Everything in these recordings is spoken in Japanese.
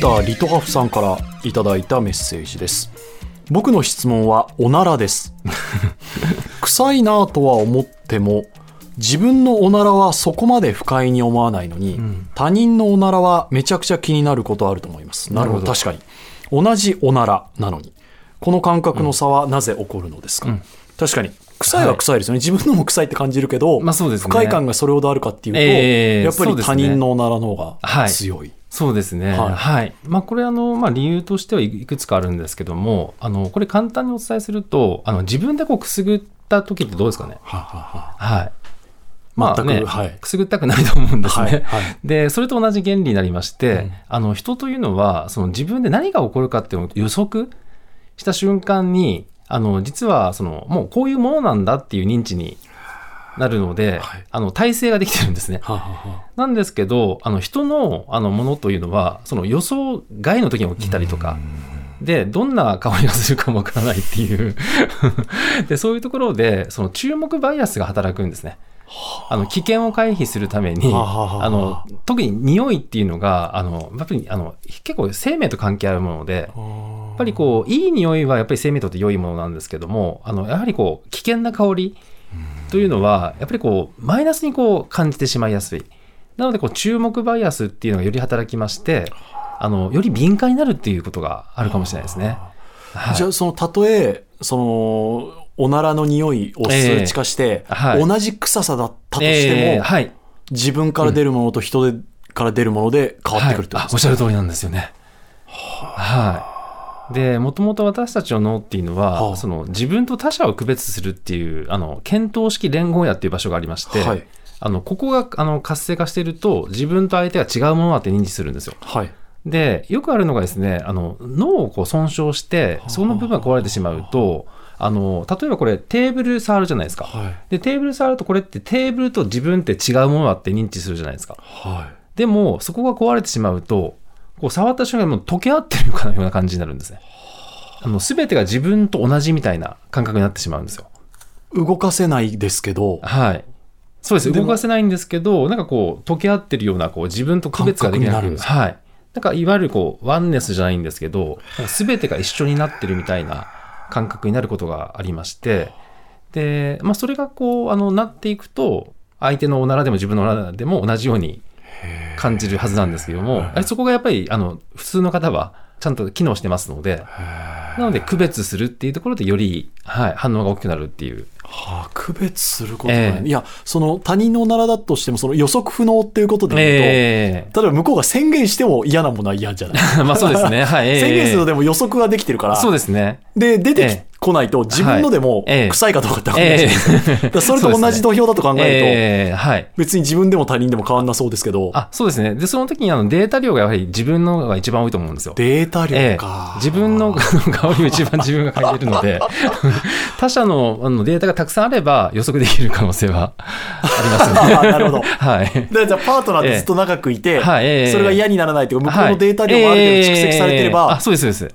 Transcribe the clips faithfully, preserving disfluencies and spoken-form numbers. ター・リトハフさんからいただいたメッセージです。僕の質問はおならです臭いなぁとは思っても自分のおならはそこまで不快に思わないのに、うん、他人のおならはめちゃくちゃ気になることあると思います。なるほど、確かに同じおならなのにこの感覚の差はなぜ起こるのですか、うん、確かに臭いは臭いですよね、はい、自分のも臭いって感じるけど、まあそうですね、不快感がそれほどあるかっていうと、えー、やっぱり他人のおならの方が強い。そうですね、はいはい、まあ、これあの、まあ、理由としてはいくつかあるんですけども、あのこれ簡単にお伝えすると、あの自分でこうくすぐった時ってどうですかね、ははは、はい、まあね、はい、くすぐったくないと思うんですね、はいはい、でそれと同じ原理になりまして、うん、あの人というのはその自分で何が起こるかっていうのを予測した瞬間にあの実はそのもうこういうものなんだっていう認知になるので、はい、あの体制ができてるんですね、はあはあ、なんですけどあの人の、あのものというのはその予想外の時に起きたりとかでどんな香りがするかもわからないっていうでそういうところでその注目バイアスが働くんですね。あの危険を回避するために、はあはあ、あの特に匂いっていうのがあのやっぱりあの結構生命と関係あるもので、やっぱりこういい匂いはやっぱり生命にとって良いものなんですけども、あのやはりこう危険な香りというのはやっぱりこうマイナスにこう感じてしまいやすい。なのでこう注目バイアスっていうのがより働きまして、あのより敏感になるっていうことがあるかもしれないですね。はい、じゃあそのたとえそのおならの匂いを数値化して、えーはい、同じ臭さだったとしても、えーはい、自分から出るものと人で、うん、から出るもので変わってくるということですね。はい、あ、おっしゃる通りなんですよね。はい。で、もともと私たちの脳っていうのは、はあ、その自分と他者を区別するっていうあの検討式連合野っていう場所がありまして、はい、あのここがあの活性化していると自分と相手が違うものだって認知するんですよ。はい。で、よくあるのがですね、あの脳をこう損傷して、はあ、その部分が壊れてしまうと。はあはあ、あの例えばこれテーブル触るじゃないですか、はい、でテーブル触るとこれってテーブルと自分って違うものだって認知するじゃないですか、はい、でもそこが壊れてしまうとこう触った瞬間にもう溶け合ってるかのような感じになるんですね。あの全てが自分と同じみたいな感覚になってしまうんですよ。動かせないですけど、はい、そうです、動かせないんですけどなんかこう溶け合ってるようなこう自分と区別ができなくなるんです、はい、なんかいわゆるこうワンネスじゃないんですけど全てが一緒になってるみたいな感覚になることがありまして、で、まあ、それがこうあのなっていくと相手のおならでも自分のおならでも同じように感じるはずなんですけども、そこがやっぱりあの普通の方はちゃんと機能してますので、なので区別するっていうところでより、はい、反応が大きくなるっていう。はあ、区別することない、えー、いやその他人のおならだとしてもその予測不能っていうことで言うと、えー、例えば向こうが宣言しても嫌なものは嫌じゃないまあそうですね、はい、えー、宣言するのでも予測ができてるから、そうですね、で出てこないと自分のでも臭いかどうかって分かんないじゃないですか、えーえー、だそれと同じ土俵だと考えると別に自分でも他人でも変わんなそうですけど、あ、そうですね。でその時にあのデータ量がやはり自分のが一番多いと思うんですよ。データ量か、えー、自分の香りを一番自分が嗅いでるので他者 の, あのデータがたくさんあれば予測できる可能性はありますねなるほど、はい、だじゃあパートナーとずっと長くいて、えーはいえー、それが嫌にならないというか向こうのデータ量もある程度蓄積されてれば、えーえーえー、あ、そうですそうです、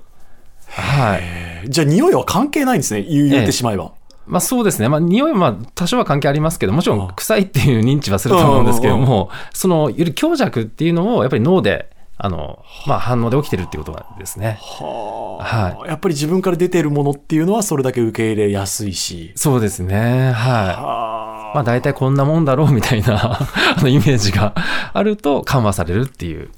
はい、じゃあ匂いは関係ないんですね、言ってしまえば、ええ、まあ、そうですね、まあ、匂いは多少は関係ありますけどもちろん臭いっていう認知はすると思うんですけども、ああ、そのより強弱っていうのをやっぱり脳であの、まあ、反応で起きてるっていうことなんですね。はあ、はい、やっぱり自分から出ているものっていうのはそれだけ受け入れやすいし、そうですね、はい、はあ、まあ、大体こんなもんだろうみたいなあのイメージがあると緩和されるっていう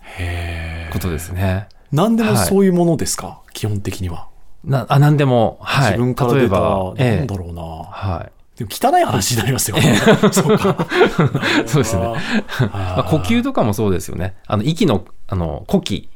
ことですね。何でもそういうものですか、はい、基本的にはな、あ、何でも、はい、自分から出たなんだろうな、えーはい、でも汚い話になりますよ、えー、そうかそうですね、まあ、呼吸とかもそうですよね。あの息の、あの呼気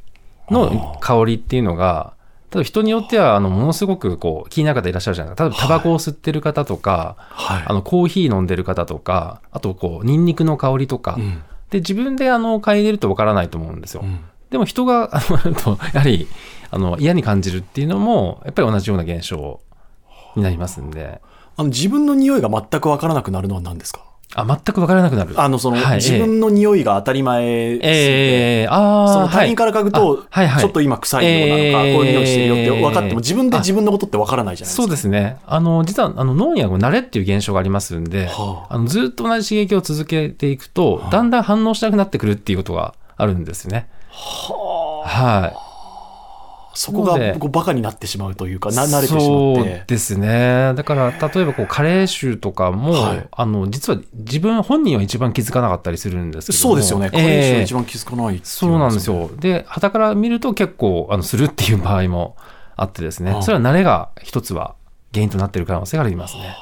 の香りっていうのが多分人によってはあのものすごくこう気になる方いらっしゃるじゃないですか。例えばタバコを吸ってる方とか、はい、あのコーヒー飲んでる方とか、あとこうニンニクの香りとか、うん、で自分であの嗅いでるとわからないと思うんですよ、うん、でも人があるとやはりあの嫌に感じるっていうのもやっぱり同じような現象になりますんで、あの自分の匂いが全く分からなくなるのは何ですか？あ、全く分からなくなる、あのその、はい、自分の匂いが当たり前です、えーえー、あその他人から嗅ぐと、はいはいはい、ちょっと今臭いようなのか、えー、こういう匂いしてるよって分かっても自分で自分のことって分からないじゃないですか。そうですね、あの実はあの脳には慣れっていう現象がありますんで、はあ、あのずっと同じ刺激を続けていくと、はあ、だんだん反応しなくなってくるっていうことがあるんですね。はあ、はい、そこがこうバカになってしまうというかな慣れてしまって、そうですね。だから例えばこう加齢臭とかも、はい、あの実は自分本人は一番気づかなかったりするんですけども、そうですよね、加齢臭は一番気づかないっていう、えー、そうなんですよ。で傍から見ると結構あのするっていう場合もあってですね、それは慣れが一つは原因となっている可能性がありますね。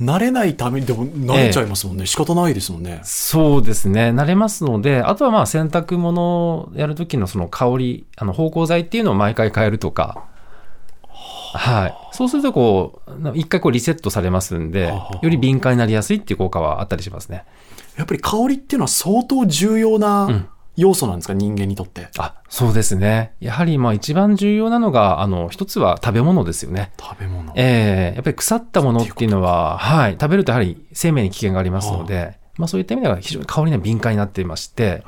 慣れないためにでも慣れちゃいますもんね、ええ、仕方ないですもんね。そうですね、慣れますので、あとはまあ洗濯物をやる時のその香り、あの芳香剤っていうのを毎回変えるとか、はい、そうするとこう一回こうリセットされますんで、より敏感になりやすいっていう効果はあったりしますね。やっぱり香りっていうのは相当重要な、うん要素なんですか、人間にとって。あ、そうですね。やはりまあ一番重要なのがあの一つは食べ物ですよね。食べ物、えー、やっぱり腐ったものっていうのは、はい、食べるとやはり生命に危険がありますので、まあ、そういった意味では非常に香りには敏感になっていまして、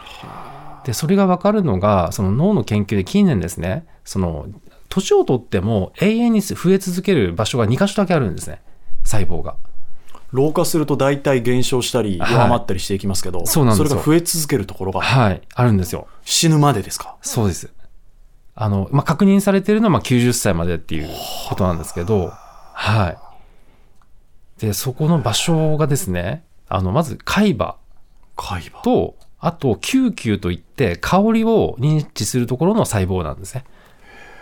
でそれが分かるのがその脳の研究で近年ですね、その年をとっても永遠に増え続ける場所がにか所だけあるんですね。細胞が老化すると大体減少したり弱まったりしていきますけど、はい、そうなんですよ。それが増え続けるところが、はい、あるんですよ。死ぬまでですか。そうです。あの、まあ、確認されているのはまあきゅうじゅっさいまでっていうことなんですけど、はい、でそこの場所がですね、あのまず海馬とあと嗅球といって香りを認知するところの細胞なんですね。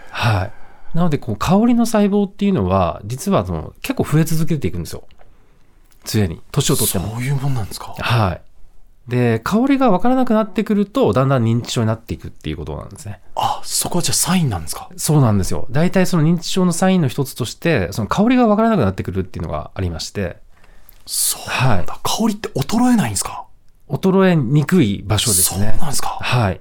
はい、なのでこう香りの細胞っていうのは実はその結構増え続けていくんですよ。常に年を取っても。そういうもんなんですか。はい。で香りが分からなくなってくるとだんだん認知症になっていくっていうことなんですね。あ、そこはじゃあサインなんですか。そうなんですよ。大体その認知症のサインの一つとしてその香りが分からなくなってくるっていうのがありまして。そうなんだ。はい、香りって衰えないんですか。衰えにくい場所ですね。そうなんですか。はい。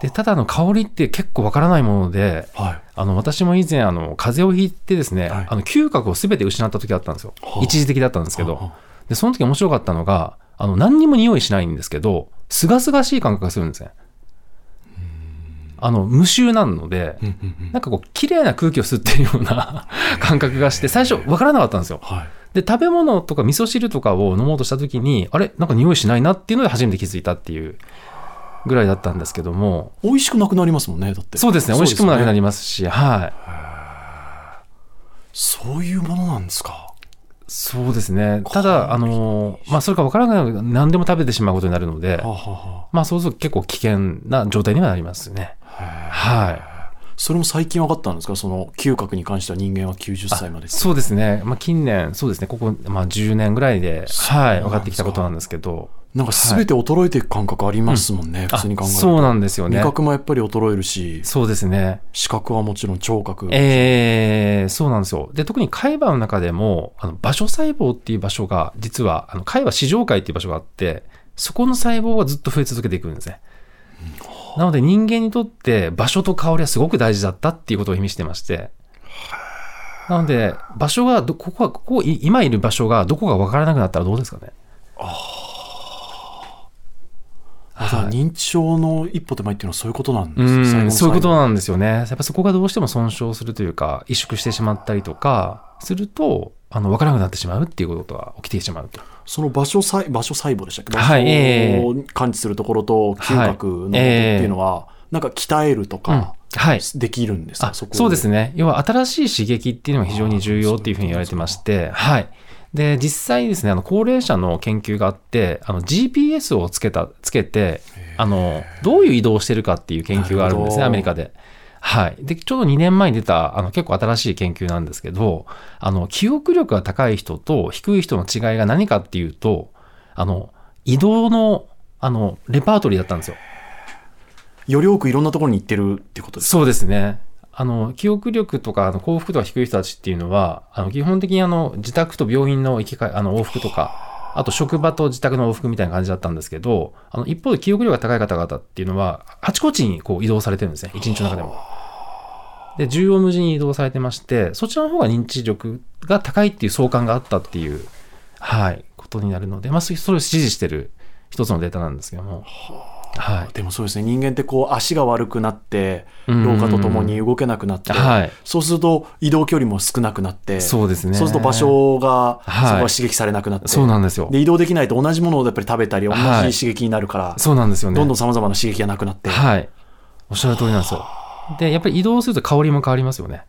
でただの香りって結構わからないもので、はい、あの私も以前あの風邪をひいてですね、はい、あの嗅覚を全て失った時だったんですよ、はあ、一時的だったんですけど、はあ、でその時面白かったのがあの何にも匂いしないんですけどすがすがしい感覚がするんですね。うーん、あの無臭なので、うんうんうん、なんかこう綺麗な空気を吸ってるような感覚がして最初わからなかったんですよ、はい、で食べ物とか味噌汁とかを飲もうとした時にあれなんか匂いしないなっていうので初めて気づいたっていうぐらいだったんですけども。美味しくなくなりますもんね。だってそうですね、美味しくもなくなりますし、はい、そういうものなんですか。そうですね。ただあの、まあ、それか分からなくなる何でも食べてしまうことになるので、はあはあ、まあ、そうすると結構危険な状態にはなりますね。はい。それも最近分かったんですか。その嗅覚に関しては人間はきゅうじゅっさいまで。そうですね、まあ、近年そうですね、ここ、まあ、じゅうねんぐらいで、はい、分かってきたことなんですけど、なんか全て衰えていく感覚ありますもんね、はい、うん、普通に考えると。そうなんですよね。味覚もやっぱり衰えるし、そうですね、視覚はもちろん聴覚、えー、そうなんですよ。で特に海馬の中でもあの場所細胞っていう場所が実はあの海馬四条海っていう場所があって、そこの細胞はずっと増え続けていくんですね、うん、なので人間にとって場所と香りはすごく大事だったっていうことを意味してまして、なので場所がどここはここ今いる場所がどこが分からなくなったらどうですかね。ああ、認知症の一歩手前っていうのはそういうことなんですよ、はい、最後の最後、そういうことなんですよね。やっぱそこがどうしても損傷するというか萎縮してしまったりとかするとあの分からなくなってしまうっていうことが起きてしまうと。その場所細場所細胞でしたっけ、はい、場所を感知するところと嗅覚のことっていうのは、はい、なんか鍛えるとかできるんですか、うん、はい、そこで。そうですね、要は新しい刺激っていうのが非常に重要っていうふうに言われてまして、はい、で実際ですね、あの高齢者の研究があって、あの ジーピーエス をつけた、つけてあのどういう移動をしてるかっていう研究があるんですね、アメリカで。はい、でちょうどにねんまえに出たあの結構新しい研究なんですけど、あの記憶力が高い人と低い人の違いが何かっていうと、あの移動の、あのレパートリーだったんですよ。より多くいろんなところに行ってるってことですか。そうですね、あの記憶力とかあの幸福度が低い人たちっていうのはあの基本的にあの自宅と病院の行きかあの往復とか、あと職場と自宅の往復みたいな感じだったんですけど、あの一方で記憶力が高い方々っていうのはあちこちにこう移動されてるんですね、一日の中でも。で縦横無尽に移動されてまして、そちらの方が認知力が高いっていう相関があったっていう、はい、ことになるので、まあ、それを支持してる一つのデータなんですけども、はい、でもそうですね、人間ってこう足が悪くなって老化とともに動けなくなって、はい、そうすると移動距離も少なくなってそうですね、そうすると場所が、はい、そこが刺激されなくなって、そうなんですよ。で移動できないと同じものをやっぱり食べたり同じ刺激になるから、はい、そうなんですよね、どんどんさまざまな刺激がなくなって、はい、おっしゃる通りなんですよ。でやっぱり移動すると香りも変わりますよね。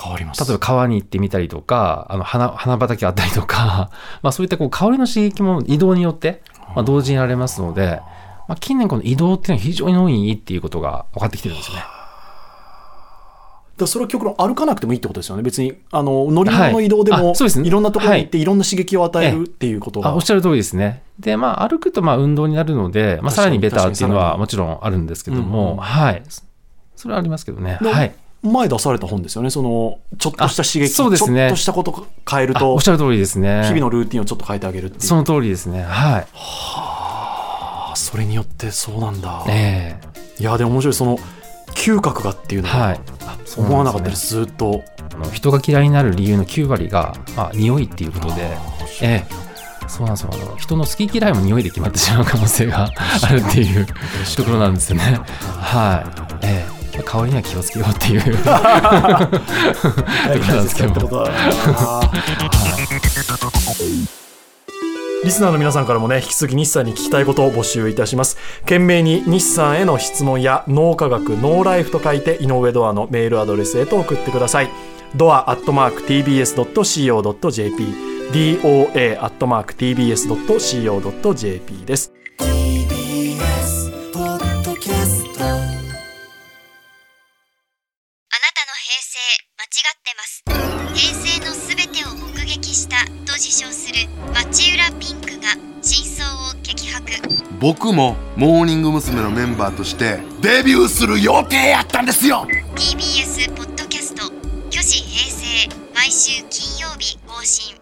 変わります。例えば川に行ってみたりとか、あの 花, 花畑あったりとか、まあ、そういったこう香りの刺激も移動によって、まあ、同時に得られますので、まあ、近年この移動っていうのは非常に多いっていうことが分かってきてるんですよね。だそれは極論歩かなくてもいいってことですよね。別にあの乗り物の移動でも、はい、そうですね、いろんなところに行って、はい、いろんな刺激を与えるっていうことが、あおっしゃる通りですね。で、まあ、歩くとまあ運動になるので、まあ、さらにベターっていうのはもちろんあるんですけども、うん、はい、それはありますけどね。はい、前出された本ですよね。そのちょっとした刺激、そうですね、ちょっとしたことを変えると、おっしゃる通りですね、日々のルーティンをちょっと変えてあげるっていう、その通りですね。はい、はあ、それによってそうなんだ、えー、いやでも面白い、その嗅覚がっていうのは、はい、思わなかったです。ずっとあの人が嫌いになる理由のきゅう割が、まあ、匂いっていうことで、えー、そうなんですよ。あの人の好き嫌いも匂いで決まってしまう可能性があるっていうところなんですよね。はい、えー香りには気をつけようっていうところなんですけどもリスナーの皆さんからもね、引き続き西さんに聞きたいことを募集いたします。懸命に西さんへの質問や脳科学ノーライフと書いて井上ドアのメールアドレスへと送ってください。ドアアットマーク ティービーエスドットシーオードットジェーピー doa アットマーク ティービーエスドットシーオードットジェーピー です。僕もモーニング娘。のメンバーとしてデビューする予定やったんですよ。 ティービーエス ポッドキャスト巨子平成、毎週金曜日更新。